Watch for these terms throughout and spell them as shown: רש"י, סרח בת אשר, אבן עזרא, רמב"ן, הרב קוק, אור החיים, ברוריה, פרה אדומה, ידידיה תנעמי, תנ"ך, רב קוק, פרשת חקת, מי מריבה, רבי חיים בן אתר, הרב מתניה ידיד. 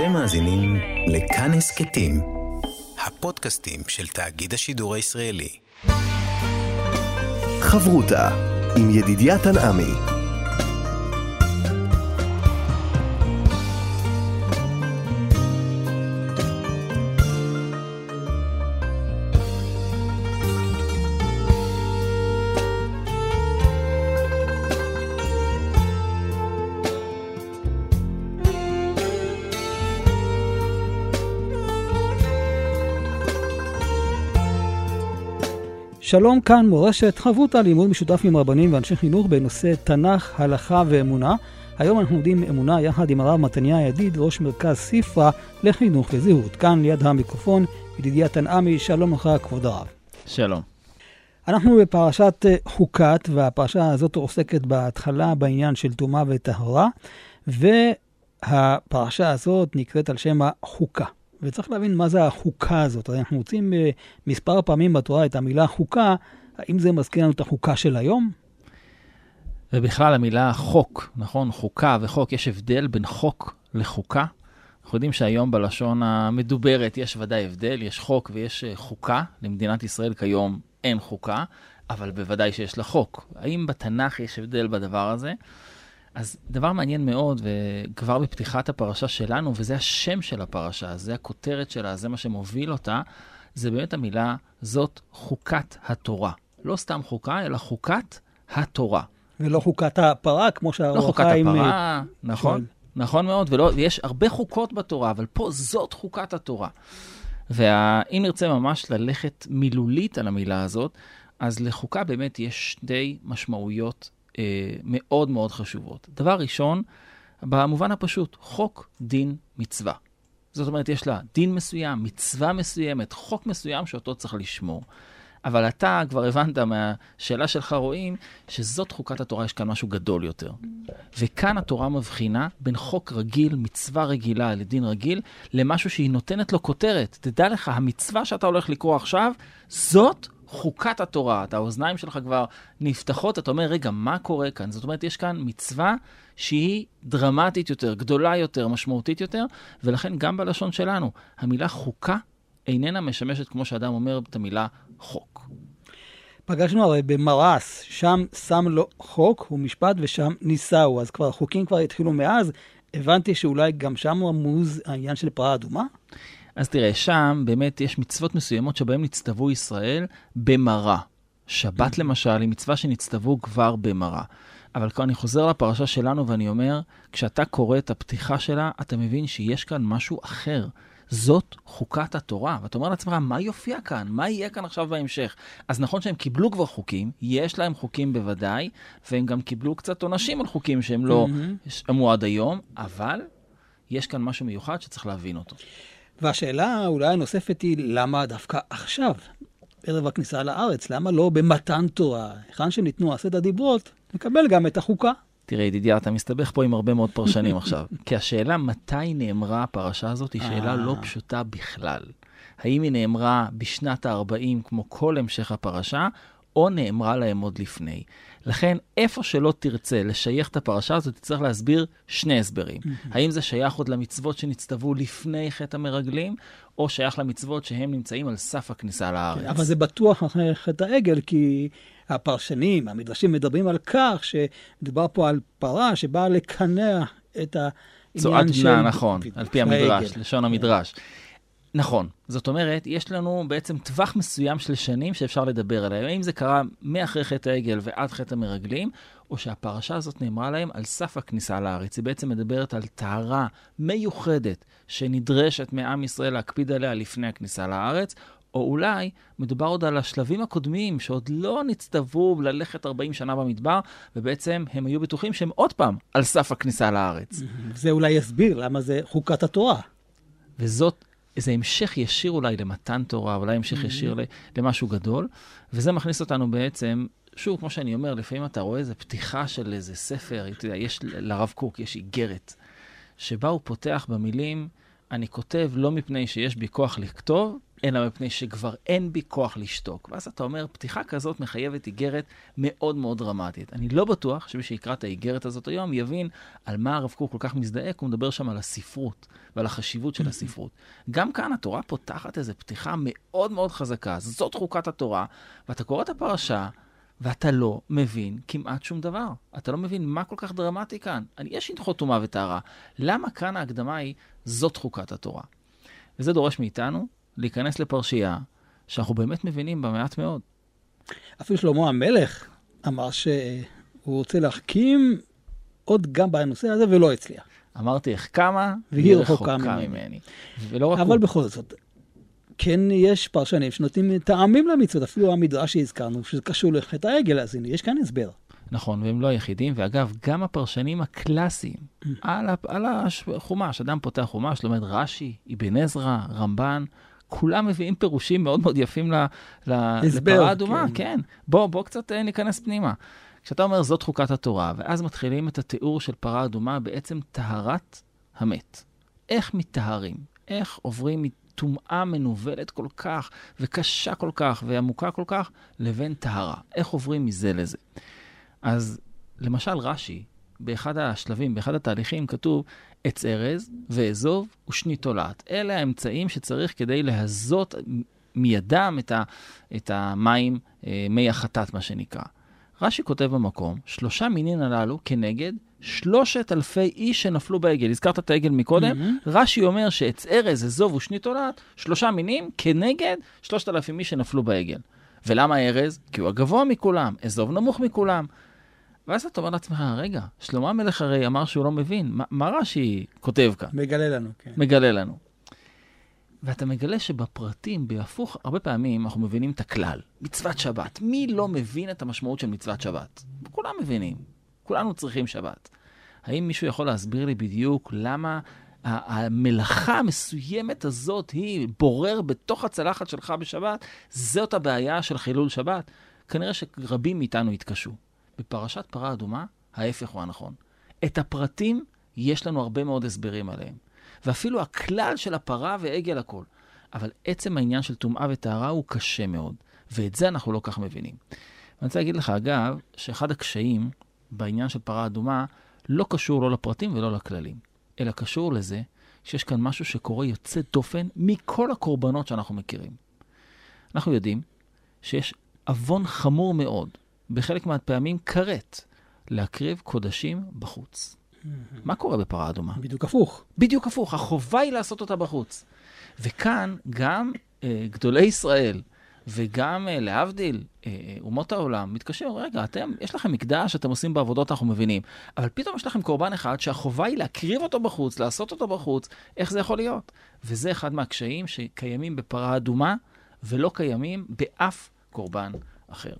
אתם מאזינים לכאן הסקטים, הפודקאסטים של תאגיד השידור הישראלי. חברותה עם ידידיה תנעמי. שלום, כאן מורשת, חברותה, לימוד משותף עם רבנים ואנשי חינוך בנושא תנ"ך, הלכה ואמונה. היום אנחנו עומדים אמונה יחד עם הרב מתניה ידיד, ראש מרכז ספרא לחינוך וזהות. כאן ליד המיקרופון, ידידיה תנעמי, שלום לך כבוד הרב. שלום. אנחנו בפרשת חוקת, והפרשה הזאת עוסקת בהתחלה בעניין של טומאה וטהרה, והפרשה הזאת נקראת על שם החוקה. וצריך להבין מה זה החוקה הזאת. אנחנו מוצאים מספר פעמים בתורה את המילה חוקה. האם זה מזכיר לנו את החוקה של היום? ובכלל המילה חוק, נכון? חוקה וחוק, יש הבדל בין חוק לחוקה. אנחנו יודעים שהיום בלשון המדוברת יש ודאי הבדל, יש חוק ויש חוקה. למדינת ישראל כיום אין חוקה, אבל בוודאי שיש לה חוק. האם בתנ"ך יש הבדל בדבר הזה? אז דבר מעניין מאוד, וכבר בפתיחת הפרשה שלנו, וזה השם של הפרשה, זה הכותרת שלה, זה מה שמוביל אותה, זה באמת המילה, זאת חוקת התורה. לא סתם חוקה, אלא חוקת התורה. ולא חוקת הפרה, כמו שהאור החיים... לא חוקת הפרה, נכון, נכון מאוד, ויש הרבה חוקות בתורה, אבל פה זאת חוקת התורה. ואם נרצה ממש ללכת מילולית על המילה הזאת, אז לחוקה באמת יש שתי משמעויות חוקות. מאוד מאוד חשובות. דבר ראשון, במובן הפשוט, חוק, דין, מצווה. זאת אומרת, יש לה דין מסוים, מצווה מסוימת, חוק מסוים שאותו צריך לשמור. אבל אתה כבר הבנת מהשאלה שלך, רואים שזאת חוקת התורה, יש כאן משהו גדול יותר. וכאן התורה מבחינה בין חוק רגיל, מצווה רגילה לדין רגיל, למשהו שהיא נותנת לו כותרת. תדע לך, המצווה שאתה הולך לקרוא עכשיו, זאת חוקת התורה, את האוזניים שלך כבר נפתחות, אתה אומר, רגע, מה קורה כאן? זאת אומרת, יש כאן מצווה שהיא דרמטית יותר, גדולה יותר, משמעותית יותר, ולכן גם בלשון שלנו, המילה חוקה איננה משמשת, כמו שאדם אומר, את המילה חוק. פגשנו הרי במרס, שם שם לו חוק, הוא משפט, ושם ניסהו, אז כבר חוקים כבר התחילו מאז, הבנתי שאולי גם שם רמוז העניין של פרה אדומה? אז תראה, שם באמת יש מצוות מסוימות שבהן נצטוו ישראל במראה. שבת למשל היא מצווה שנצטוו כבר במראה. אבל כאן אני חוזר לפרשה שלנו ואני אומר, כשאתה קורא את הפתיחה שלה, אתה מבין שיש כאן משהו אחר. זאת חוקת התורה. ואתה אומר לעצמך, מה יופיע כאן? מה יהיה כאן עכשיו בהמשך? אז נכון שהם קיבלו כבר חוקים, יש להם חוקים בוודאי, והם גם קיבלו קצת עונשים על חוקים שהם לא עמו עד היום, אבל יש כאן משהו מיוחד שצריך להבין אותו. והשאלה אולי הנוספת היא, למה דווקא עכשיו, ערב הכניסה לארץ, למה לא במתן תורה? היכן שניתנו עשרת הדיברות, נקבל גם את החוקה. תראה, ידידיה, אתה מסתבך פה עם הרבה מאוד פרשנים עכשיו. כי השאלה מתי נאמרה הפרשה הזאת היא שאלה לא פשוטה בכלל. האם היא נאמרה בשנת ה-40 כמו כל המשך הפרשה, או נאמרה להם עוד לפני. לכן, איפה שלא תרצה לשייך את הפרשה הזאת, תצטרך להסביר שני הסברים. האם זה שייך עוד למצוות שנצטוו לפני חטא המרגלים, או שייך למצוות שהם נמצאים על סף הכניסה לארץ. אבל זה בטוח אחרי חטא העגל, כי הפרשנים, המדרשים מדברים על כך, שדבר פה על פרה שבאה לקנע את העניין של... נכון, על פי המדרש, לשון המדרש. נכון. זאת אומרת, יש לנו בעצם טווח מסוים של שנים שאפשר לדבר עליהם. האם זה קרה מאחרי חטא העגל ועד חטא המרגלים, או שהפרשה הזאת נאמרה להם על סף הכניסה לארץ. היא בעצם מדברת על טהרה מיוחדת שנדרשת מעם ישראל להקפיד עליה לפני הכניסה לארץ, או אולי מדובר עוד על השלבים הקודמים שעוד לא נצטוו ללכת 40 שנה במדבר, ובעצם הם היו בטוחים שהם עוד פעם על סף הכניסה לארץ. זה אולי יסביר למה זה חוקת התורה. וזאת זה המשך ישיר אולי למתן תורה, אולי המשך ישיר למשהו גדול, וזה מכניס אותנו בעצם, שוב, כמו שאני אומר, לפעמים אתה רואה איזו פתיחה של איזה ספר, אתה יודע, יש לרב קוק, יש איגרת, שבה הוא פותח במילים, אני כותב לא מפני שיש בי כוח לכתוב, אלא מפני שכבר אין בי כוח לשתוק. ואז אתה אומר, פתיחה כזאת מחייבת איגרת מאוד מאוד דרמטית. אני לא בטוח שמי שיקרא את האיגרת הזאת היום יבין על מה הרב קוק כל כך מזדעק, הוא מדבר שם על הספרות ועל החשיבות של הספרות. גם כאן התורה פותחת איזו פתיחה מאוד מאוד חזקה. זאת חוקת התורה, ואתה קורא את הפרשה, ואתה לא מבין כמעט שום דבר. אתה לא מבין מה כל כך דרמטי כאן. יש חותמה וטהרה. למה כאן ההקדמה היא זאת חוקת התורה? וזה דורש מאיתנו להיכנס לפרשייה שאנחנו באמת מבינים במעט מאוד. אפילו שלמה המלך אמר שהוא רוצה להחכים עוד גם בנושא הזה ולא הצליח. אמרתי, החכמה והיא רחוקה ממני. אבל בכל זאת, כן יש פרשנים שנותנים טעמים למצוות, אפילו המדרש שהזכרנו, שזה קשור לחטא העגל, אז הנה, יש כאן הסבר. נכון, והם לא היחידים, ואגב, גם הפרשנים הקלאסיים על החומש, אדם פותח חומש, לומד רש"י, אבן עזרא, רמב"ן, כולם מביאים פירושים מאוד מאוד יפים לפרה אדומה, כן. בוא קצת ניכנס פנימה. כשאתה אומר זאת חוקת התורה, ואז מתחילים את התיאור של פרה אדומה, בעצם טהרת המת. איך מתטהרים? איך עוברים מטומאה מנוולת כל כך, וקשה כל כך, ועמוקה כל כך, לבין טהרה? איך עוברים מזה לזה? אז למשל רש"י, באחד השלבים, באחד התהליכים, כתוב עץ ארז ואזוב ושני תולעת. אלה האמצעים שצריך כדי להזות מידם את המים, מי החטאת מה שנקרא. רש"י כותב במקום, 3 מינים הללו כנגד 3,000 איש שנפלו בעגל. הזכרת את העגל מקודם? רש"י אומר שעץ ארז, אזוב ושני תולעת, 3 מינים כנגד 3,000 איש שנפלו בעגל. ולמה ארז? כי הוא הגבוה מכולם, אזוב נמוך מכולם. ואז אתה אומר לעצמך, רגע, שלמה המלך הרי אמר שהוא לא מבין, מה רש"י כותב כאן? מגלה לנו, כן. מגלה לנו. ואתה מגלה שבפרטים, בהפוך, הרבה פעמים אנחנו מבינים את הכלל. מצוות שבת. מי לא מבין את המשמעות של מצוות שבת? כולם מבינים. כולנו צריכים שבת. האם מישהו יכול להסביר לי בדיוק למה המלאכה המסוימת הזאת היא בורר בתוך הצלחת שלך בשבת? זאת הבעיה של חילול שבת? כנראה שרבים מאיתנו התקשו. בפרשת פרה אדומה, ההפך הוא הנכון. את הפרטים יש לנו הרבה מאוד הסברים עליהם. ואפילו הכלל של הפרה ועגל הכל. אבל עצם העניין של טומאה וטהרה הוא קשה מאוד. ואת זה אנחנו לא כך מבינים. אני רוצה להגיד לך, אגב, שאחד הקשיים בעניין של פרה אדומה לא קשור לא לפרטים ולא לכללים. אלא קשור לזה שיש כאן משהו שקורה יוצא דופן מכל הקורבנות שאנחנו מכירים. אנחנו יודעים שיש אבון חמור מאוד בחלק מהפעמים קראת להקריב קודשים בחוץ. מה קורה בפרה אדומה? בדיוק הפוך. בדיוק הפוך, החובה היא לעשות אותה בחוץ. וכאן גם גדולי ישראל וגם להבדיל אומות העולם מתקשר, רגע, אתם, יש לכם מקדש, אתם עושים בעבודות, אנחנו מבינים. אבל פתאום יש לכם קורבן אחד שהחובה היא להקריב אותו בחוץ, לעשות אותו בחוץ, איך זה יכול להיות? וזה אחד מהקשיים שקיימים בפרה אדומה ולא קיימים באף קורבן אחר.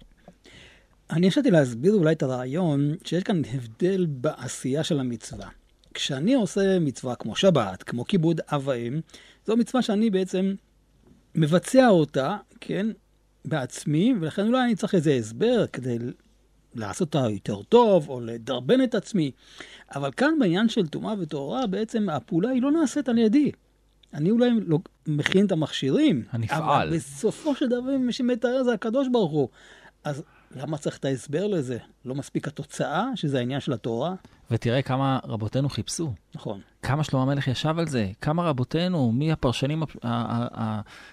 אני חשבתי להסביר אולי את הרעיון שיש כאן הבדל בעשייה של המצווה. כשאני עושה מצווה כמו שבת, כמו כיבוד אב ואם, זו מצווה שאני בעצם מבצע אותה, כן, בעצמי, ולכן אולי אני צריך איזה הסבר כדי לעשות אותה יותר טוב, או לדרבן את עצמי. אבל כאן בעניין של טומאה וטהרה, בעצם הפעולה היא לא נעשית על ידי. אני אולי לא מכין את המכשירים. אבל בסופו של דבר, מי שמתאר זה הקדוש ברוך הוא. אז למה צריך את ההסבר לזה? לא מספיק התוצאה, שזה העניין של התורה? ותראה כמה רבותינו חיפשו. נכון. כמה שלמה המלך ישב על זה. כמה רבותינו, מהפרשנים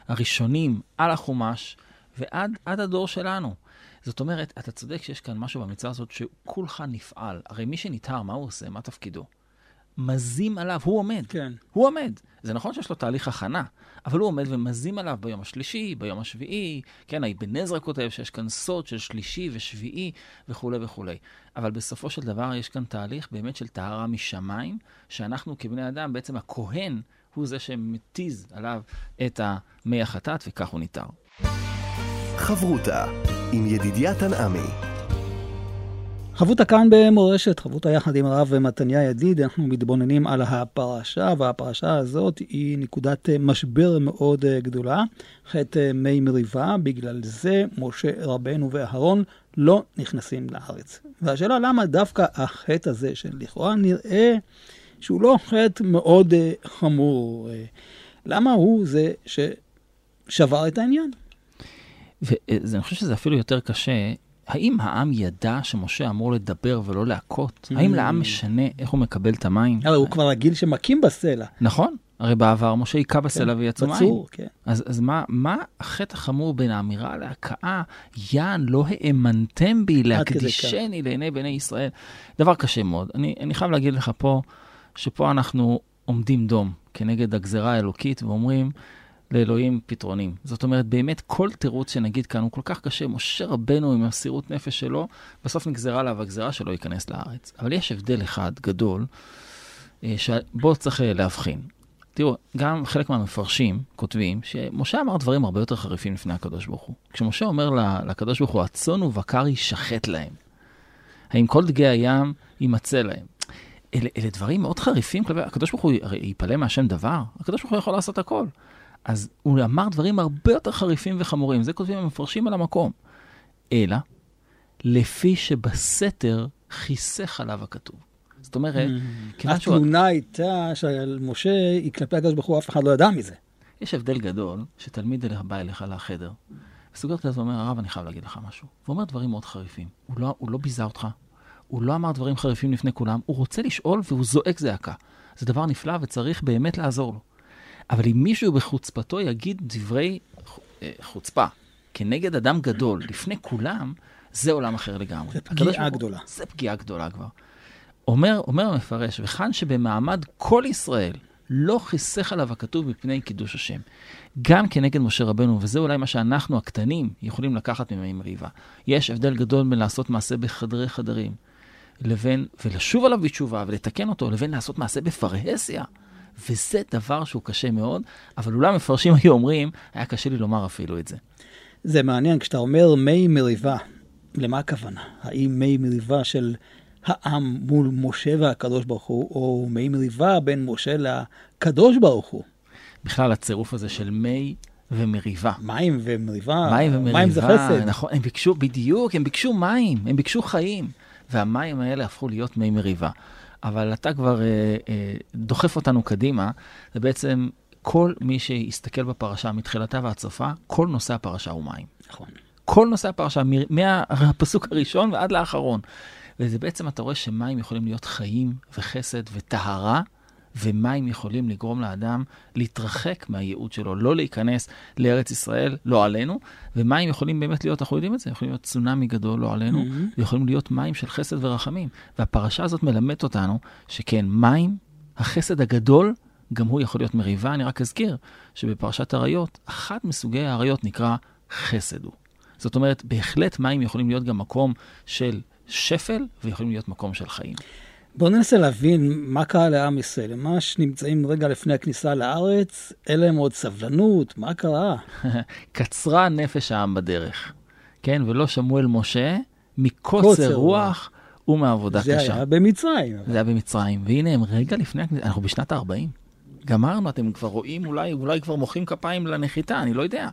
הראשונים על החומש, ועד הדור שלנו. זאת אומרת, אתה צודק שיש כאן משהו במצווה הזאת, שכולך נפעל. הרי מי שניתר, מה הוא עושה? מה תפקידו? מזים עליו, הוא עומד. כן. הוא עומד. זה נכון שיש לו תהליך הכנה, אבל הוא עומד ומזים עליו ביום השלישי, ביום השביעי, כן, אבן עזרא כותב שיש כאן סוד של שלישי ושביעי וכו' וכו'. אבל בסופו של דבר יש כאן תהליך באמת של טהרה משמיים, שאנחנו כבני אדם, בעצם הכהן הוא זה שמתיז עליו את מי החטאת, וכך הוא ניתר. חברותה עם ידידיה תנעמי. חבותה כאן במורשת, חבותה יחד עם הרב מתניה ידיד, אנחנו מתבוננים על הפרשה, והפרשה הזאת היא נקודת משבר מאוד גדולה, חטא מי מריבה, בגלל זה משה רבנו ואהרון לא נכנסים לארץ. והשאלה למה דווקא החטא הזה של לכאורה נראה שהוא לא חטא מאוד חמור, למה הוא זה ש... שבר את העניין. ואני חושב שזה אפילו יותר קשה. האם העם ידע שמשה אמור לדבר ולא להכות? האם לעם משנה איך הוא מקבל את המים? הרי הוא כבר רגיל שמכים בסלע. נכון. הרי בעבר משה יקע בסלע ויצא מים. בצור, כן. אז מה החטא חמור בין האמירה להכאה? יען לא האמנתם בי להקדישני לעיני בני ישראל. דבר קשה מאוד. אני חייב להגיד לך פה, שפה אנחנו עומדים דום כנגד הגזרה האלוקית ואומרים, לאלוהים פתרונים. זאת אומרת, באמת כל תירוץ שנגיד כאן הוא כל כך קשה, משה רבנו עם המסירות נפש שלו, בסוף נגזרה עליו הגזרה שלו ייכנס לארץ. אבל יש הבדל אחד גדול, שבו צריך להבחין. תראו, גם חלק מהמפרשים כותבים, שמשה אמר דברים הרבה יותר חריפים לפני הקדוש ברוך הוא. כשמשה אומר לקדוש ברוך הוא, הצאן ובקר יישחט להם. האם כל דגי הים יימצא להם? אלה דברים מאוד חריפים. הקדוש ברוך הוא ייפלא מהשם דבר? הקדוש ברוך הוא יכול לעשות הכל. אז הוא אמר דברים הרבה יותר חריפים וחמורים. זה כותבים המפרשים על המקום. אלא, לפי שבסתר חיסך עליו הכתוב. זאת אומרת, התלונה הייתה שעל משה יקלפי הקדוש ברוך הוא, אף אחד לא ידע מזה. יש הבדל גדול שתלמיד בא אליך לחדר, וסוגר כלל ואומר, הרב, אני חייב להגיד לך משהו. ואומר דברים מאוד חריפים. הוא לא ביזה אותך. הוא לא אמר דברים חריפים לפני כולם. הוא רוצה לשאול והוא זועק זעקה. זה דבר נפלא וצריך באמת לעזור לו. אבל אם מישהו בחוצפתו יגיד דברי חוצפה, כנגד אדם גדול, לפני כולם, זה עולם אחר לגמרי. זה פגיעה גדולה. זה פגיעה גדולה כבר. אומר המפרש, וכאן שבמעמד כל ישראל לא חיסך עליו הכתוב מפני קידוש השם. גם כנגד משה רבנו, וזה אולי מה שאנחנו הקטנים יכולים לקחת ממי מריבה. יש הבדל גדול בין לעשות מעשה בחדרי חדרים, לבין, ולשוב עליו בתשובה ולתקן אותו, לבין לעשות מעשה בפרהסיה. וזה דבר שהוא קשה מאוד, אבל אולי מפרשים היו אומרים, היה קשה לי לומר אפילו את זה. זה מעניין, כשאתה אומר מי מריבה, למה הכוונה? האם מי מריבה של העם מול משה והקדוש ברוך הוא, או מי מריבה בין משה לקדוש ברוך הוא? בכלל הצירוף הזה של מי ומריבה. מים ומריבה. מים ומריבה. מים זה חסד. נכון, הם ביקשו בדיוק, הם ביקשו מים, הם ביקשו חיים. והמים האלה הפכו להיות מי מריבה. אבל אתה כבר דוחף אותנו קדימה, זה בעצם כל מי שיסתכל בפרשה מתחילתה והצפה, כל נושא הפרשה הוא מים. נכון. כל נושא הפרשה, מהפסוק הראשון ועד לאחרון. וזה בעצם אתה רואה שמים יכולים להיות חיים וחסד וטהרה, ומים יכולים לגרום לאדם להתרחק מהייעוד שלו, לא להיכנס לארץ ישראל, לא עלינו, ומים יכולים באמת להיות, אנחנו יודעים את זה, יכולים להיות צונמי גדול, לא עלינו, ויכולים להיות מים של חסד ורחמים. והפרשה הזאת מלמדת אותנו שכן, מים, החסד הגדול, גם הוא יכול להיות מריבה. אני רק אזכיר שבפרשת הריות, אחד מסוגי הריות נקרא חסד הוא. זאת אומרת, בהחלט מים יכולים להיות גם מקום של שפל, ויכולים להיות מקום של חיים. בואו ננסה להבין מה קרה לעם ישראל. ממש נמצאים רגע לפני הכניסה לארץ, אין להם עוד סבלנות, מה קרה? קצרה נפש העם בדרך, כן? ולא שמעו אל משה מקוצר רוח ומעבודה קשה. זה היה במצרים. זה היה במצרים, והנה הם רגע לפני הכניסה, אנחנו בשנת ה-40. גמרנו, אתם כבר רואים, אולי כבר מוחאים כפיים לנחיתה, אני לא יודע.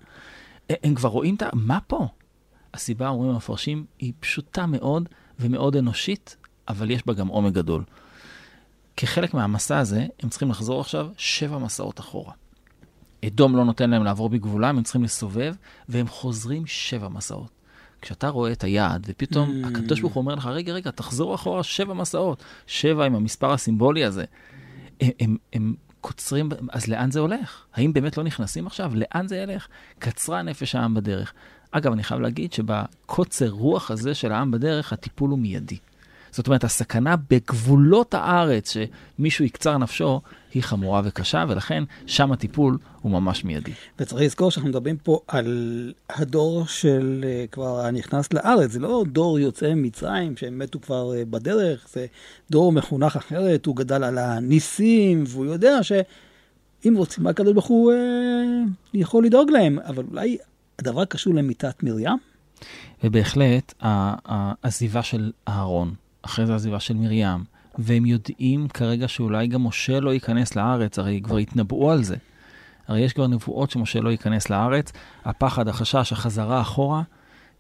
הם כבר רואים את מה פה? הסיבה, אומרים המפרשים, היא פשוטה מאוד ומאוד אנושית, אבל יש בה גם עומק גדול. כחלק מהמסע הזה, הם צריכים לחזור עכשיו 7 מסעות אחורה. אדום לא נותן להם לעבור בגבולם, הם צריכים לסובב, והם חוזרים 7 מסעות. כשאתה רואה את היעד, ופתאום הקדוש ברוך הוא אומר לך, רגע, רגע, תחזור אחורה 7 מסעות. 7 עם המספר הסימבולי הזה. הם קוצרים, אז לאן זה הולך? האם באמת לא נכנסים עכשיו? לאן זה ילך? קצרה נפש העם בדרך. אגב, אני חייב להגיד שבקוצר רוח הזה של העם בדרך, הטיפול הוא מיידי. זאת אומרת, הסכנה בגבולות הארץ, שמישהו יקצר נפשו, היא חמורה וקשה, ולכן שם הטיפול הוא ממש מיידי. וצריך לזכור שאנחנו מדברים פה על הדור של כבר נכנס לארץ, זה לא דור יוצא מצרים, שהם מתו כבר בדרך, זה דור מחונך אחרת, הוא גדל על הניסים, והוא יודע שאם רוצים הקדוש ברוך הוא יכול לדאוג להם, אבל אולי הדבר קשור למיתת מרים? ובהחלט, העזיבה של אהרון, אחרי זה עזיבה של מרים, והם יודעים כרגע שאולי גם משה לא ייכנס לארץ, הרי כבר התנבאו על זה. הרי יש כבר נבואות שמשה לא ייכנס לארץ, הפחד, החשש, החזרה אחורה,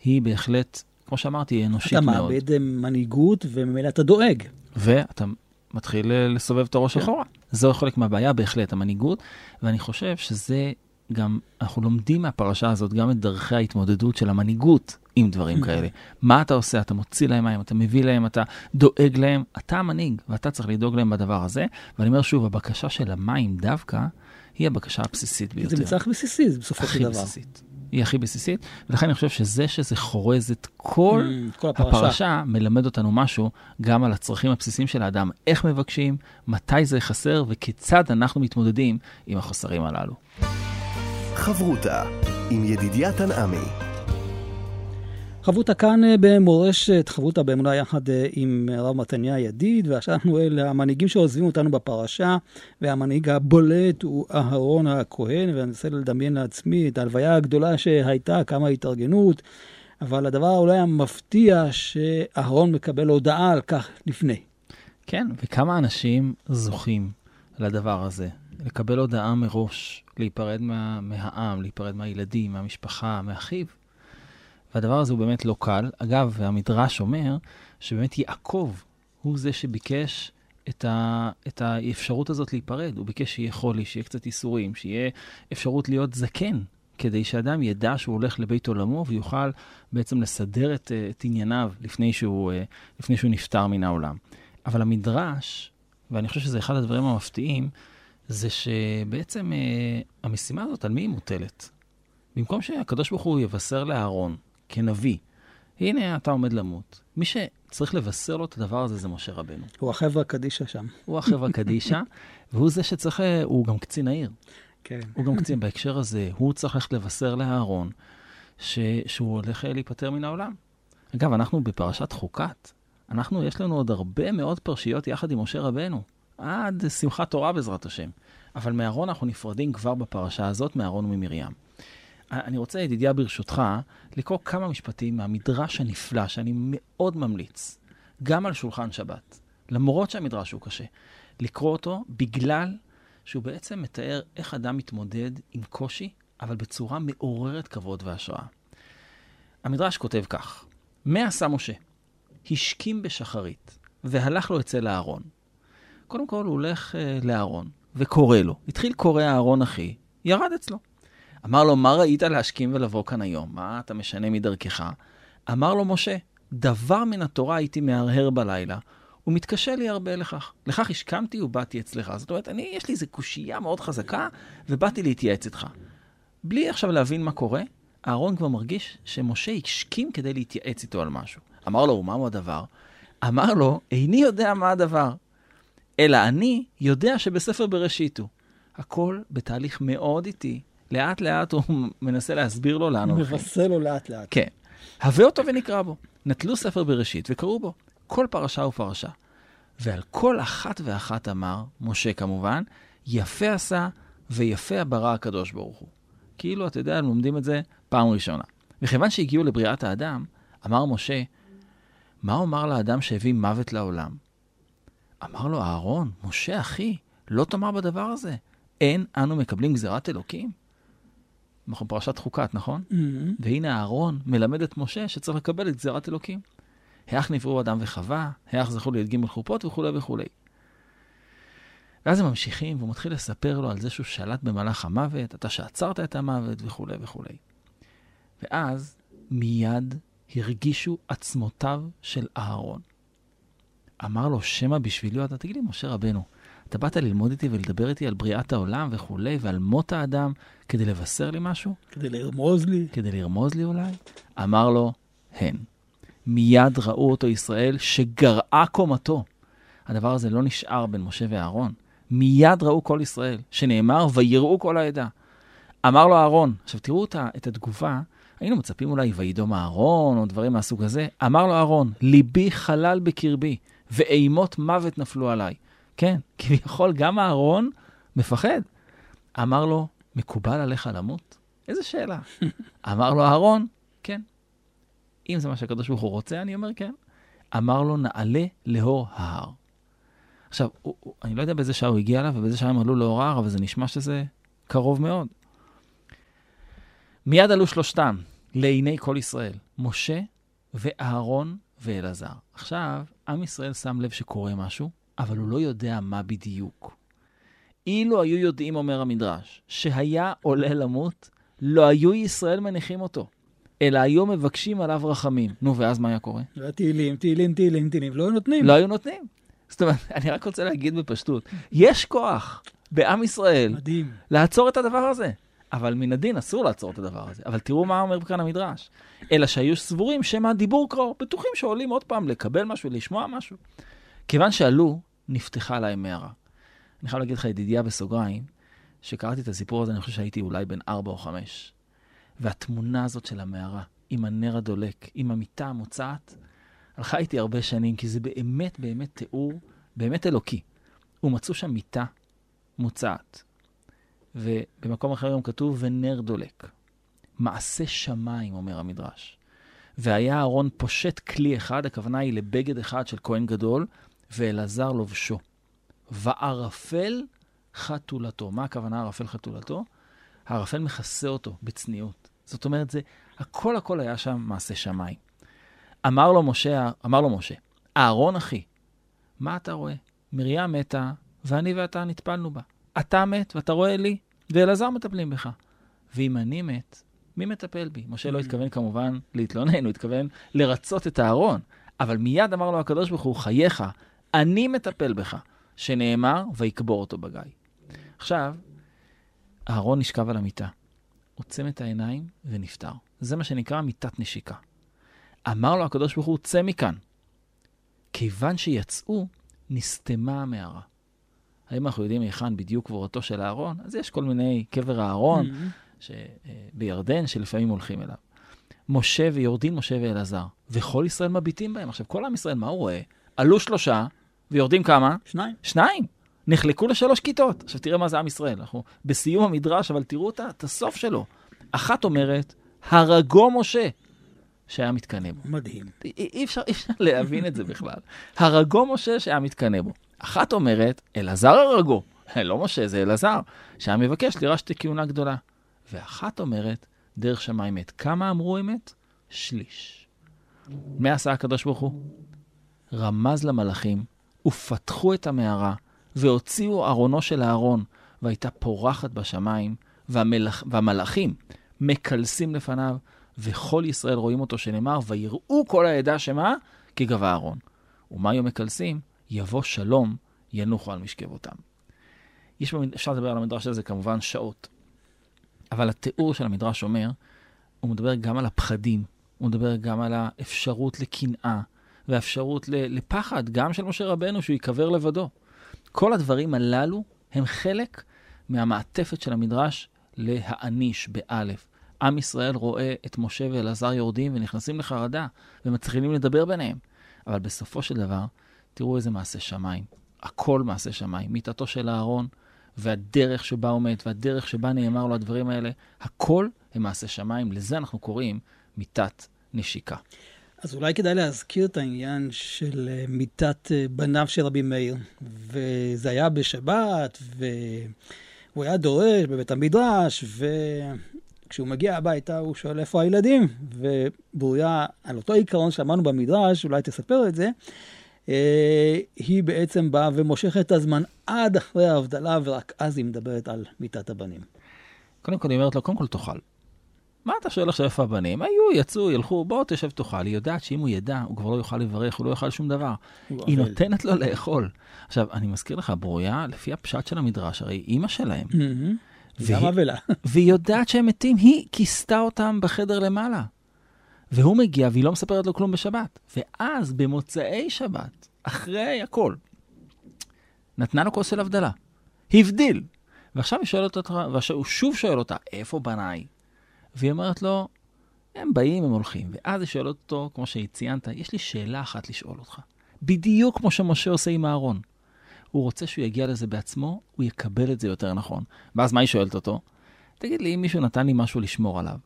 היא בהחלט, כמו שאמרתי, אנושית מאוד. אתה מאבד מנהיגות וממילא אתה דואג. ואתה מתחיל לסובב את הראש אחורה. זו חלק מהבעיה בהחלט, המנהיגות, ואני חושב שזה גם אנחנו לומדים מהפרשה הזאת גם את דרכי ההתמודדות של המנהיגות עם דברים כאלה. מה אתה עושה? אתה מוציא להם מים, אתה מביא להם, אתה דואג להם, אתה המנהיג, ואתה צריך לדאוג להם בדבר הזה. ואני אומר שוב, הבקשה של המים דווקא, היא הבקשה הבסיסית ביותר. זה מצרך בסיסי, זה בסופו של דבר. הכי בסיסית. היא הכי בסיסית, ולכן אני חושב שזה חורז את כל הפרשה, מלמד אותנו משהו גם על הצרכים הבסיסיים של האדם, איך מבקשים, מתי זה חסר, וכיצד אנחנו מתמודדים עם החוסרים הללו. חברותה עם ידידיה תנעמי. חברותה כאן במורשת, חברותה באמונה יחד עם רב מתניה ידיד, ועכשיו אנחנו אלה המנהיגים שעוזבים אותנו בפרשה, והמנהיג הבולט הוא אהרון הכהן, ואני אנסה לדמיין לעצמי את ההלוויה הגדולה שהייתה, כמה התארגנות, אבל הדבר אולי המפתיע שאהרון מקבל הודעה על כך לפני. כן, וכמה אנשים זוכים לדבר הזה, לקבל הודעה מראש, להיפרד מהעם, להיפרד מהילדים, מהמשפחה, מהאחיו, והדבר הזה הוא באמת לא קל. אגב, המדרש אומר שבאמת יעקב הוא זה שביקש את האפשרות הזאת להיפרד. הוא ביקש שיהיה חולי, שיהיה קצת איסורים, שיהיה אפשרות להיות זקן, כדי שאדם ידע שהוא הולך לבית עולמו ויוכל בעצם לסדר את ענייניו לפני שהוא נפטר מן העולם. אבל המדרש, ואני חושב שזה אחד הדברים המפתיעים, זה שבעצם המשימה הזאת על מי היא מוטלת? במקום שהקדוש ברוך הוא יבשר לאהרון כנביא, הנה אתה עומד למות. מי שצריך לבשר לו את הדבר הזה זה משה רבנו. הוא החברה קדישה שם. הוא החברה קדישה, והוא זה שצריך, הוא גם קצין העיר. כן. הוא גם קצין, בהקשר הזה, הוא צריך לבשר לאהרון שהוא הולך להיפטר מן העולם. אגב, אנחנו בפרשת חוקת, יש לנו עוד הרבה מאוד פרשיות יחד עם משה רבנו, עד שמחת תורה בעזרת השם. אבל מאהרון אנחנו נפרדים כבר בפרשה הזאת, מאהרון וממרים. אני רוצה, ידידיה, ברשותך, לקרוא כמה משפטים מהמדרש הנפלא, שאני מאוד ממליץ, גם על שולחן שבת, למרות שהמדרש הוא קשה, לקרוא אותו בגלל שהוא בעצם מתאר איך אדם מתמודד עם קושי, אבל בצורה מעוררת כבוד והשראה. המדרש כותב כך: מה עשה משה? השכים בשחרית, והלך לו אצל אהרון. קודם כל הוא הולך לאהרון, וקורא לו. התחיל קורא אהרון אחי, ירד אצלו. אמר לו, מה ראית להשכים ולבוא כאן היום? מה אתה משנה מדרכך? אמר לו משה, דבר מן התורה הייתי מהרהר בלילה, ומתקשה לי הרבה לכך. לכך השכמתי ובאתי אצלך. זאת אומרת, יש לי איזו קושייה מאוד חזקה, ובאתי להתייעץ איתך. בלי עכשיו להבין מה קורה, אהרון כבר מרגיש שמשה השכים כדי להתייעץ איתו על משהו. אמר לו, ומהו הדבר? אמר לו, איני יודע מה הדבר, אלא אני יודע שבספר בראשית הוא. הכל בתהליך מאוד איטי, לאט לאט הוא מנסה להסביר לו לאן הולכים. מבשר לו לאט לאט. כן. הבא אותו ונקרא בו. נטלו ספר בראשית וקראו בו. כל פרשה ופרשה. ועל כל אחת ואחת אמר, משה כמובן, יפה עשה ויפה ברא הקדוש ברוך הוא. כאילו, אתה יודע, לומדים את זה פעם ראשונה. וכיוון שהגיעו לבריאת האדם, אמר משה, מה אומר לאדם שהביא מוות לעולם? אמר לו אהרון, משה אחי, לא תאמר בדבר הזה. אין אנו מקבלים גזירת אלוקים? אנחנו פרשת חוקת, נכון? והנה אהרון מלמד את משה שצריך לקבל את גזירת אלוקים. היח נבראו אדם וחווה, היח זכו לידגים ולחופות וכו' וכו'. ואז הם ממשיכים, ומתחיל לספר לו על זה שהוא שלט במלאך המוות, אתה שעצרת את המוות וכו' וכו'. ואז מיד הרגישו עצמותיו של אהרון. אמר לו, שמה בשבילו, אתה תגיד לי, משה רבנו, אתה באת ללמוד איתי ולדבר איתי על בריאת העולם וכו' ועל מות האדם כדי לבשר לי משהו? כדי לרמוז לי אולי? אמר לו, הן. מיד ראו אותו ישראל שגרעה קומתו. הדבר הזה לא נשאר בין משה ואהרון. מיד ראו כל ישראל, שנאמר ויראו כל העדה. אמר לו אהרון, עכשיו תראו אותה, את התגובה, היינו מצפים אולי וידום אהרון או דברים מהסוג הזה. אמר לו אהרון, ליבי חלל בקרבי ואימות מוות נפלו עליי. כן, כביכול גם אהרון מפחד. אמר לו, מקובל עליך למות? איזה שאלה. אמר לו אהרון, כן. אם זה מה שהקדוש ברוך הוא רוצה, אני אומר כן. אמר לו, נעלה לאור ההר. עכשיו, אני לא יודע באיזה שעה הוא הגיע אליו, ובאיזה שעה הם עלו לאור ההר, אבל זה נשמע שזה קרוב מאוד. מיד עלו שלושתם, לעיני כל ישראל, משה ואהרון ואלעזר. עכשיו, עם ישראל שם לב שקורה משהו, אבל הוא לא יודע מה בדיוק. אילו היו יודעים, אומר המדרש, שהיה עולה למות, לא היו ישראל מניחים אותו, אלא היו מבקשים עליו רחמים. נו, ואז מה היה קורה? תהילים, לא היו נותנים. לא היו נותנים. זאת אומרת, אני רק רוצה להגיד בפשטות, יש כוח בעם ישראל מדהים. לעצור את הדבר הזה. אבל מן הדין אסור לעצור את הדבר הזה. אבל תראו מה אומר כאן המדרש. אלא שהיו סבורים שמה דיבור קרוא, בטוחים שעולים עוד פעם לקבל משהו, לשמוע משהו. כיוון שעלו, נפתחה עליי מערה. אני חייב להגיד לך, ידידיה בסוגריים, שקראתי את הסיפור הזה, אני חושב שהייתי אולי בין 4 או 5. והתמונה הזאת של המערה, עם הנר הדולק, עם המיטה המוצעת, הלכה איתי הרבה שנים, כי זה באמת, באמת תיאור, באמת אלוקי. ומצאו שם מיטה מוצעת. ובמקום אחר יום כתוב, ונר דולק. מעשה שמיים, אומר המדרש. והיה אהרון פושט כלי אחד, הכוונה היא לבגד אחד של כהן גדול, ואלעזר לובשו. וערפל חתולתו. מה הכוונה ערפל חתולתו? הערפל מכסה אותו בצניעות. זאת אומרת, זה, הכל היה שם מעשה שמיים. אמר לו משה, אהרון אחי, מה אתה רואה? מרים מתה, ואני ואתה נטפלנו בה. אתה מת, ואתה רואה לי, ואלעזר מטפלים בך. ואם אני מת, מי מטפל בי? משה לא התכוון כמובן להתלונן, הוא התכוון לרצות את הארון. אבל מיד אמר לו הקדוש ברוך הוא, חייך, אני מטפל בך, שנאמר, ויקבור אותו בגיא. עכשיו, הארון נשכב על המיטה, עוצם את העיניים ונפטר. זה מה שנקרא מיטת נשיקה. אמר לו הקדוש ברוך הוא, צא מכאן. כיוון שיצאו, נסתמה המערה. האם אנחנו יודעים היכן בדיוק קבורתו של הארון? אז יש כל מיני קבר הארון בירדן שלפעמים הולכים אליו. משה ויורדים משה ואלעזר, וכל ישראל מביטים בהם. עכשיו, כל עם ישראל, מה הוא רואה? עלו 3, ויורדים כמה? 2. נחלקו ל3 כיתות. עכשיו, תראה מה זה עם ישראל. אנחנו בסיום המדרש, אבל תראו אותה, את הסוף שלו. אחת אומרת, הרגו משה, שהיה מתקנה בו. מדהים. אי אפשר להבין את זה בכלל. הרגו משה שהיה מתקנה בו. אחת אומרת, אלעזר הרגו. לא משה, זה אלעזר. שהיה מבקש לירש כהונה גדולה. ואחת אומרת, דרך שמה אמת. כמה אמרו אמת? 1/3. מה עשה הקדוש ברוך הוא? רמז למלאכים, ופתחו את המערה, והוציאו ארונו של הארון, והייתה פורחת בשמיים, והמלאכים מקלסים לפניו, וכל ישראל רואים אותו שנאמר, ויראו כל העדה שמה? כי גבה ארון. ומה יום מקלסים? יבוא שלום, ינוחו על משכבותם. אפשר לדבר על המדרש הזה כמובן שעות, אבל התיאור של המדרש אומר, הוא מדבר גם על הפחדים, הוא מדבר גם על האפשרות לקנאה, והאפשרות לפחד, גם של משה רבנו, שהוא יקבר לבדו. כל הדברים הללו הם חלק מהמעטפת של המדרש להעניש באלף. עם ישראל רואה את משה ואלעזר יורדים ונכנסים לחרדה ומצליחים לדבר ביניהם. אבל בסופו של דבר, תראו איזה מעשה שמיים. הכל מעשה שמיים. מיטתו של הארון והדרך שבה עומד והדרך שבה נאמר לו הדברים האלה, הכל הם מעשה שמיים. לזה אנחנו קוראים מיטת נשיקה. אז אולי כדאי להזכיר את העניין של מיטת בניו של רבי מאיר. וזה היה בשבת, והוא היה דורש בבית המדרש, כשהוא מגיע הביתה, הוא שואל איפה הילדים, ובוריה, על אותו עיקרון שאמרנו במדרש, אולי תספר את זה, היא בעצם באה ומושכת את הזמן עד אחרי ההבדלה, ורק אז היא מדברת על מיטת הבנים. קודם כל, היא אומרת לו, קודם כל תאכל. מה אתה שואל עכשיו איפה הבנים? היו, יצאו, ילכו, בואו תשב תאכל. היא יודעת שאם הוא ידע, הוא כבר לא יוכל לברך, הוא לא יוכל שום דבר. היא נותנת לו לאכול. עכשיו, אני מזכיר לך, ברוריה, לפי הפשט של המדרש, הרי אימא שלהם, והיא יודעת שהם מתים, היא כיסתה אותם בחדר למעלה. והוא מגיע, והיא לא מספרת לו כלום בשבת. ואז, במוצאי שבת, אחרי הכל, נתנה לו כוס של הבדלה. הבדיל. ועכשיו הוא שוב שואל אותה, איפה בניי? והיא אומרת לו, הם באים, הם הולכים. ואז היא שואלת אותו, כמו שציינת, יש לי שאלה אחת לשאול אותך. בדיוק כמו שמשה עושה עם הארון. הוא רוצה שהוא יגיע לזה בעצמו, הוא יקבל את זה יותר נכון. ואז מה היא שואלת אותו? תגיד לי, אם מישהו נתן לי משהו לשמור עליו,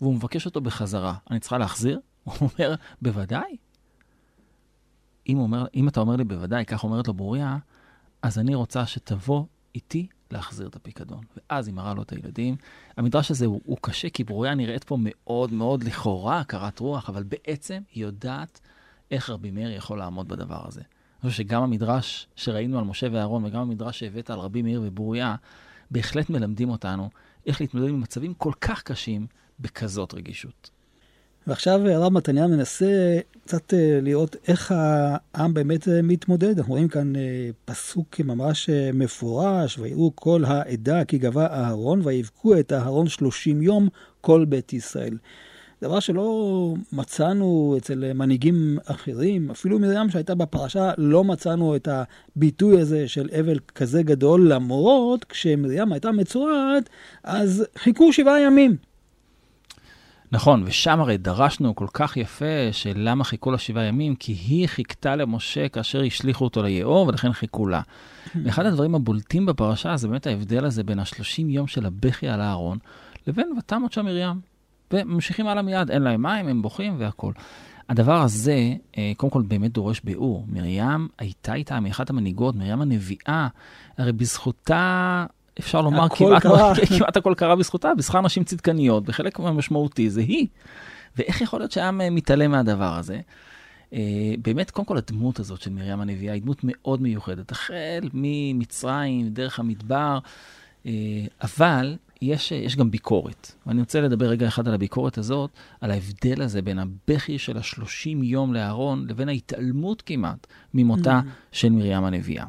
והוא מבקש אותו בחזרה, אני צריכה להחזיר? הוא אומר, בוודאי. אם אתה אומר לי בוודאי, כך אומרת לו ברוריה, אז אני רוצה שתבוא איתי, להחזיר את הפיקדון. ואז היא מראה לו את הילדים. המדרש הזה הוא קשה, כי ברוריה נראית פה מאוד מאוד לכאורה, הכרת רוח, אבל בעצם היא יודעת איך רבי מאיר יכול לעמוד בדבר הזה. אני חושב שגם המדרש שראינו על משה ואהרון, וגם המדרש שהבאת על רבי מאיר ובוריה, בהחלט מלמדים אותנו איך להתמודד עם מצבים כל כך קשים בכזאת רגישות. ועכשיו הרב מתניה מנסה קצת לראות איך העם באמת מתמודד. אנחנו רואים כאן פסוק ממש מפורש, ויראו כל העדה כי גבה אהרון, ויבכו את אהרון 30 יום כל בית ישראל. דבר שלא מצאנו אצל מנהיגים אחרים, אפילו מרים שהייתה בפרשה, לא מצאנו את הביטוי הזה של אבל כזה גדול, למרות כשמרים הייתה מצורעת, אז חיכו 7 ימים. נכון, ושם הרי דרשנו כל כך יפה שלמה חיכו לה 7 ימים, כי היא חיכתה למשה כאשר השליחו אותו ליאור, ולכן חיכו לה. ואחד הדברים הבולטים בפרשה זה באמת ההבדל הזה בין 30 יום של הבכי על הארון, לבין ותם עוד שם מרים. וממשיכים הלאה מיד, אין להם מים, הם בוכים והכל. הדבר הזה, קודם כל, באמת דורש ביאור. מרים הייתה איתה מאחת המנהיגות, מרים הנביאה, הרי בזכותה, אפשר לומר, כמעט הכל קרה בזכותה, בזכר נשים צדקניות, בחלק משמעותי, זה היא. ואיך יכול להיות שהעם מתעלם מהדבר הזה? באמת, קודם כל, הדמות הזאת של מרים הנביאה היא דמות מאוד מיוחדת, החל ממצרים, דרך המדבר, אבל יש גם ביקורת, ואני רוצה לדבר רגע אחד על הביקורת הזאת, על ההבדל הזה בין הבכי של 30 יום לאהרון, לבין ההתעלמות כמעט ממותה של מרים הנביאה.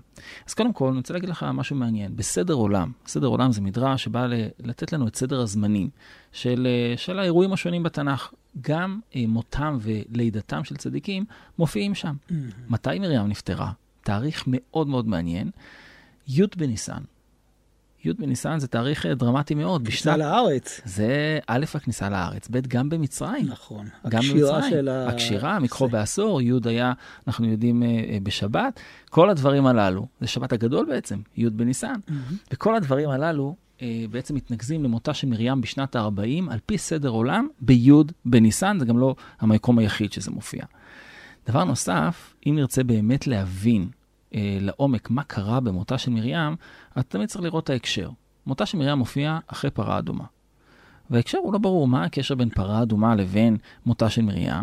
אז קודם כל, אני רוצה להגיד לך משהו מעניין. בסדר עולם, סדר עולם זה מדרש שבא לתת לנו את סדר הזמנים של האירועים השונים בתנ"ך. גם מותם ולידתם של צדיקים מופיעים שם. מתי מרים נפטרה? תאריך מאוד מאוד מעניין. י' בניסן זה תאריך דרמטי מאוד. כניסה לארץ. זה א' הכניסה לארץ, ב' גם במצרים. נכון. גם במצרים. הקשירה, מקחו בעשור, י' היה, אנחנו יודעים, בשבת. כל הדברים הללו, זה שבת הגדול בעצם, י' בניסן. וכל הדברים הללו בעצם מתנקזים למותה של מרים בשנת ה-40, על פי סדר עולם, בי' בניסן, זה גם לא המקום היחיד שזה מופיע. דבר נוסף, אם נרצה באמת להבין, לעומק מה קרה במותה של מרים, אתה תמיד צריך לראות את ההקשר. מותה של מרים מופיעה אחרי פרה אדומה. וההקשר הוא לא ברור מה הקשר בין פרה אדומה לבין מותה של מרים.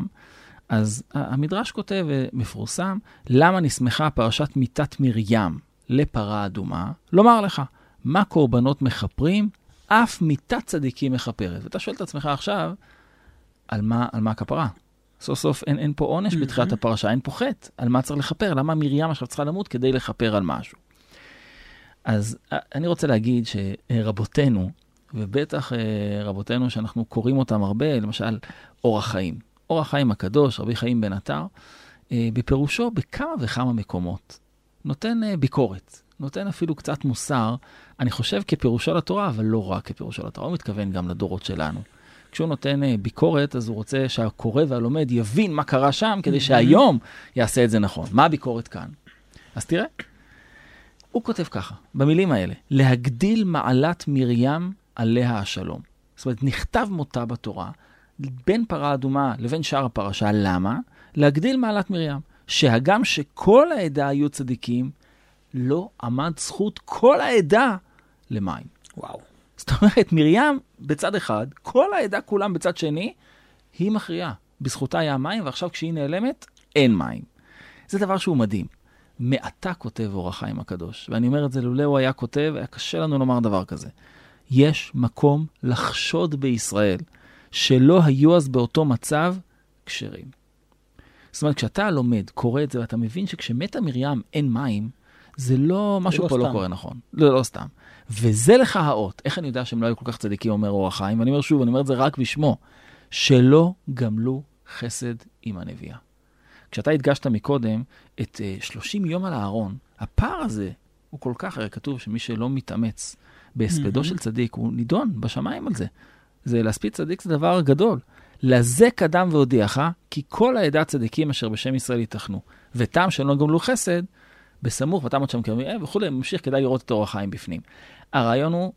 אז המדרש כותב מפורסם, למה נסמכה פרשת מיתת מרים לפרה אדומה? לומר לך, מה קורבנות מחפרים? אף מיתת צדיקים מחפרת. ואתה שואל את עצמך עכשיו, על מה הכפרה? סוף סוף אין פה עונש בתחילת הפרשה, אין פה חטא. על מה צריך לחפר? למה מרים עכשיו צריכה למות כדי לחפר על משהו? אז אני רוצה להגיד שרבותינו, ובטח רבותינו שאנחנו קוראים אותם הרבה, למשל אור החיים. אור החיים הקדוש, רבי חיים בן אתר, בפירושו בכמה וכמה מקומות. נותן ביקורת, נותן אפילו קצת מוסר, אני חושב כפירושו לתורה, אבל לא רק כפירושו לתורה, הוא מתכוון גם לדורות שלנו. כשהוא נותן ביקורת, אז הוא רוצה שהקורא והלומד יבין מה קרה שם, כדי שהיום יעשה את זה נכון. מה הביקורת כאן? אז תראה, הוא כותב ככה, במילים האלה, להגדיל מעלת מרים עליה השלום. זאת אומרת, נכתב מותה בתורה, בין פרה אדומה לבין שאר הפרשה, למה? להגדיל מעלת מרים, שהגם שכל העדה היו צדיקים, לא עמד זכות כל העדה למים. וואו. זאת אומרת, מרים בצד אחד, כל העדה כולם בצד שני, היא מכריעה. בזכותה היה מים, ועכשיו כשהיא נעלמת, אין מים. זה דבר שהוא מדהים. מעתה כותב אור החיים הקדוש, ואני אומר את זה לולא הוא היה כותב, היה קשה לנו לומר דבר כזה. יש מקום לחשוד בישראל, שלא היו אז באותו מצב כשרים. זאת אומרת, כשאתה לומד, קורא את זה, ואתה מבין שכשמתה מרים אין מים, זה לא, משהו פה לא קורה נכון. לא סתם. וזה לך האות. איך אני יודע שהם לא היו כל כך צדיקים, אומר אור החיים? ואני אומר שוב, אני אומר את זה רק בשמו. שלא גמלו חסד עם הנביאה. כשאתה הדגשת מקודם את 30 יום על הארון, הפער הזה הוא כל כך, הרי כתוב שמי שלא מתאמץ בהספדו של צדיק, הוא נידון בשמיים על זה. זה להספיד צדיק זה דבר גדול. לזה קדם והודיעך, כי כל העדה צדיקים אשר בשם ישראל יתכנו, ותם שלא גמלו חסד, בסמוך, ותמת שם כרמירה, וכולי, ממשיך כדאי לראות את אור החיים בפנים. הרעיון הוא,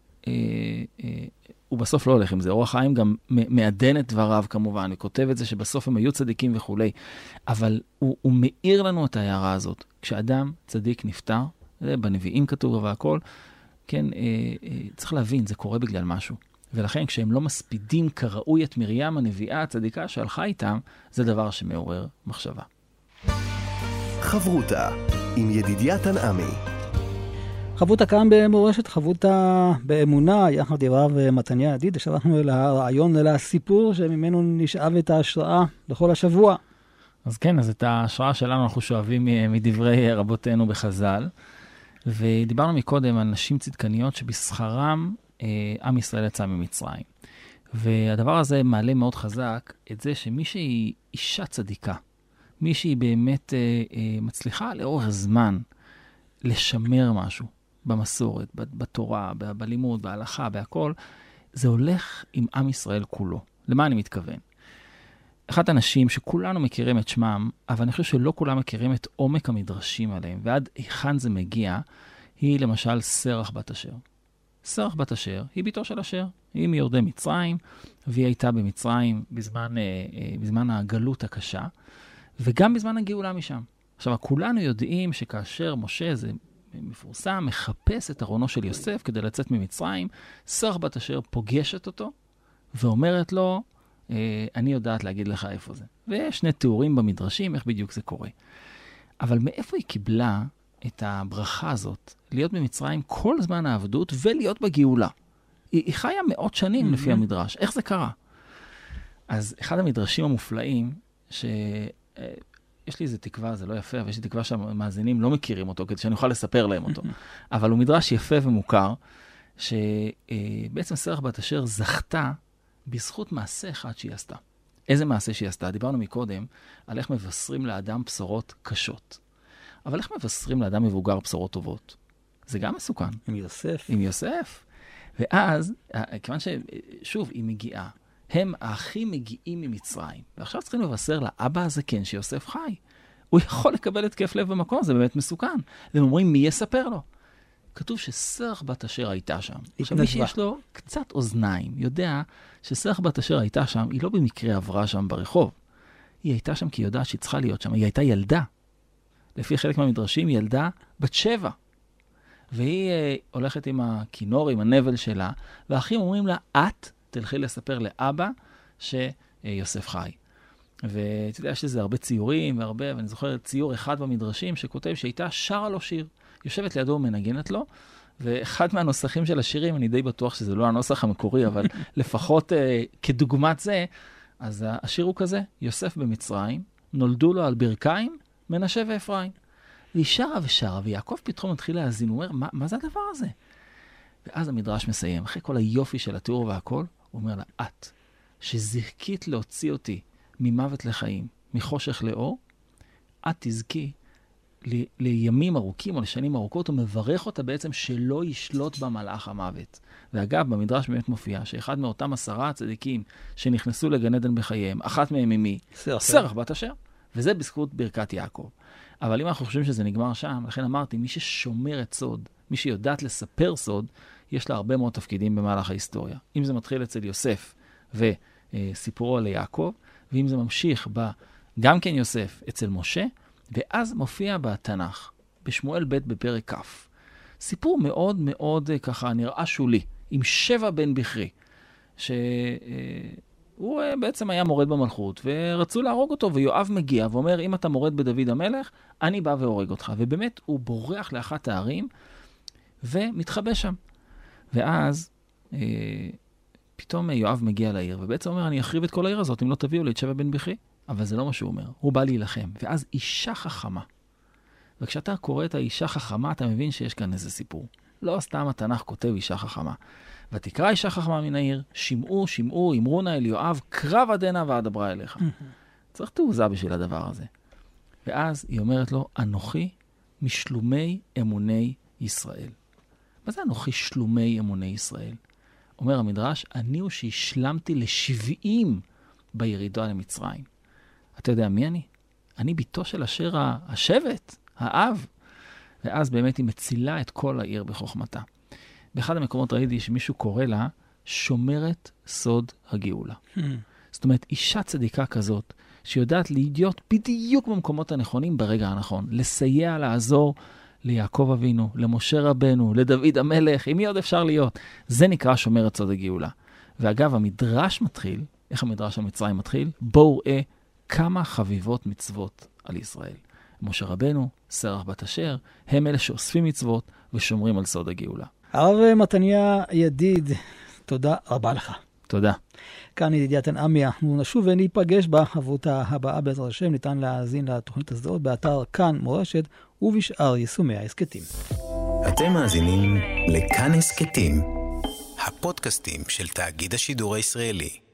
הוא בסוף לא הולך עם זה. אור החיים גם מעדן את דבריו כמובן, וכותב את זה שבסוף הם היו צדיקים וכולי, אבל הוא מאיר לנו את ההערה הזאת. כשאדם צדיק נפטר, בנביאים כתוב והכל, כן, צריך להבין, זה קורה בגלל משהו. ולכן כשהם לא מספידים כראוי את מרים הנביאה הצדיקה שהלכה איתם, זה דבר שמעורר מחשבה. חברותה עם ידידיה תנעמי. חבותה כאן במורשת, חבותה באמונה, יחד עם הרב מתניה ידיד, שבחנו אל הרעיון, אל הסיפור שממנו נשאב את ההשראה לכל השבוע. אז כן, אז את ההשראה שלנו אנחנו שואבים מדברי רבותינו בחז"ל, ודיברנו מקודם על נשים צדקניות שבשכרם עם ישראל יצא ממצרים. והדבר הזה מעלה מאוד חזק את זה שמי שהיא אישה צדיקה, מי שהיא באמת מצליחה לאורך זמן לשמר משהו במסורת, בתורה, בלימוד, בהלכה, בהכל, זה הולך עם עם ישראל כולו. למה אני מתכוון? אחת הנשים שכולנו מכירים את שמם, אבל אני חושב שלא כולם מכירים את עומק המדרשים עליהם, ועד היכן זה מגיע, היא למשל סרח בת אשר. סרח בת אשר היא ביתו של אשר, היא מיורדי מצרים, והיא הייתה במצרים בזמן הגלות הקשה, וגם בזמן הגאולה משם. עכשיו, כולנו יודעים שכאשר משה, זה מפורסם, מחפש את ארונו של יוסף כדי לצאת ממצרים, סרח בת אשר פוגשת אותו, ואומרת לו, אני יודעת להגיד לך איפה זה. ויש שני תיאורים במדרשים, איך בדיוק זה קורה. אבל מאיפה היא קיבלה את הברכה הזאת, להיות במצרים כל זמן העבדות ולהיות בגאולה? היא חיה מאות שנים לפי המדרש. איך זה קרה? אז אחד המדרשים המופלאים, יש לי איזה תקווה, זה לא יפה, אבל יש לי תקווה שהמאזינים לא מכירים אותו, כדי שאני אוכל לספר להם אותו. אבל הוא מדרש יפה ומוכר, שבעצם סרח בת אשר זכתה בזכות מעשה אחד שהיא עשתה. איזה מעשה שהיא עשתה? דיברנו מקודם על איך מבשרים לאדם בשורות קשות. אבל איך מבשרים לאדם מבוגר בשורות טובות? זה גם מסוכן. עם יוסף. עם יוסף. ואז, כיוון ששוב, היא מגיעה. הם האחים מגיעים ממצרים. ועכשיו צריכים לבשר לאבא הזקן שיוסף חי. הוא יכול לקבל התקף לב במקום, זה באמת מסוכן. והם אומרים, מי יספר לו? כתוב שסרח בת אשר הייתה שם. עכשיו, מי שיש לו קצת אוזניים, יודע שסרח בת אשר הייתה שם, היא לא במקרה עברה שם ברחוב. היא הייתה שם כי היא יודעת שהיא צריכה להיות שם. היא הייתה ילדה. לפי חלק מהמדרשים, ילדה בת 7. והיא הולכת עם הכינור, עם הנבל שלה, והאחים אומרים לה, את תלכי לספר לאבא שיוסף חי. ואתה יודע שזה הרבה ציורים, ואני זוכר ציור אחד במדרשים שכותב שהייתה שרה לו שיר. יושבת לידו ומנגנת לו, ואחד מהנוסחים של השירים, אני די בטוח שזה לא הנוסח המקורי, אבל לפחות כדוגמת זה, אז השיר הוא כזה, יוסף במצרים, נולדו לו על ברכיים, מנשה ואפרים. והיא שרה ושרה, ויעקב פתחום התחיל להזין, הוא אומר, מה זה הדבר הזה? ואז המדרש מסיים, אחרי כל היופי של התיאור והכל, הוא אומר לה, את, שזכית להוציא אותי ממוות לחיים, מחושך לאור, את תזכי, לימים ארוכים או לשנים ארוכות, הוא מברך אותה בעצם שלא ישלוט במלאך המוות. ואגב, במדרש באמת מופיע שאחד מאותם 10 הצדיקים שנכנסו לגן עדן בחייהם, אחת מהם ממי, סרח בת אשר, וזה בזכות ברכת יעקב. אבל אם אנחנו חושבים שזה נגמר שם, לכן אמרתי, מי ששומרת סוד, מי שיודעת לספר סוד, יש לה הרבה מאוד תפקידים במהלך ההיסטוריה. אם זה מתחיל אצל יוסף וסיפורו ליעקב, ואם זה ממשיך גם כן יוסף אצל משה, ואז מופיע בתנ"ך, בשמואל ב' בפרק כ'. סיפור מאוד מאוד ככה נראה שולי, עם 7 בן בכרי, שהוא בעצם היה מורד במלכות, ורצו להרוג אותו, ויואב מגיע ואומר, אם אתה מורד בדוד המלך, אני בא והורג אותך. ובאמת הוא בורח לאחת הערים, ומתחבא שם. ואז פתאום יואב מגיע לעיר, ובעצם אומר, אני אחריב את כל העיר הזאת, אם לא תביאו לי את 7 בן בכרי. אבל זה לא מה שהוא אומר, הוא בא להילחם. ואז אישה חכמה. וכשאתה קורא את האישה חכמה, אתה מבין שיש כאן איזה סיפור. לא סתם התנ"ך כותב אישה חכמה. ותקרא אישה חכמה מן העיר, שמעו, אמרו נא אל יואב, קרב עדנה ועד אברה אליך. צריך תעוזה בשביל הדבר הזה. ואז היא אומרת לו, אנוכי משלומי אמוני ישראל. מה זה אנוכי שלומי אמוני ישראל? אומר המדרש, אני הוא שהשלמתי ל70 בירידה למצרים. אתה יודע מי אני? אני ביתו של אשר השבט, האב. ואז באמת היא מצילה את כל העיר בחוכמתה. באחד המקומות ראיתי שמישהו קורא לה שומרת סוד הגאולה. זאת אומרת, אישה צדיקה כזאת, שיודעת להיות בדיוק במקומות הנכונים ברגע הנכון. לסייע, לעזור ליעקב אבינו, למשה רבנו, לדוד המלך, עם מי עוד אפשר להיות. זה נקרא שומרת סוד הגאולה. ואגב, המדרש מתחיל, איך המדרש המצרים מתחיל? בואו ראה, כמה חביבות מצוות על ישראל. משה רבנו, סרח בת אשר, הם אלה שאוספים מצוות ושומרים על סוד הגאולה. הרב מתניה ידיד, תודה רבה לך. תודה. כאן ידידיה תנעמי, אנחנו נשוב וניפגש בחברות הבאה בעזרת השם. ניתן להאזין לתוכנית הסדרות באתר כאן מורשת ובשאר יישומי ההסכתים. אתם מאזינים לכאן הסכתים, הפודקאסטים של תאגיד השידור הישראלי.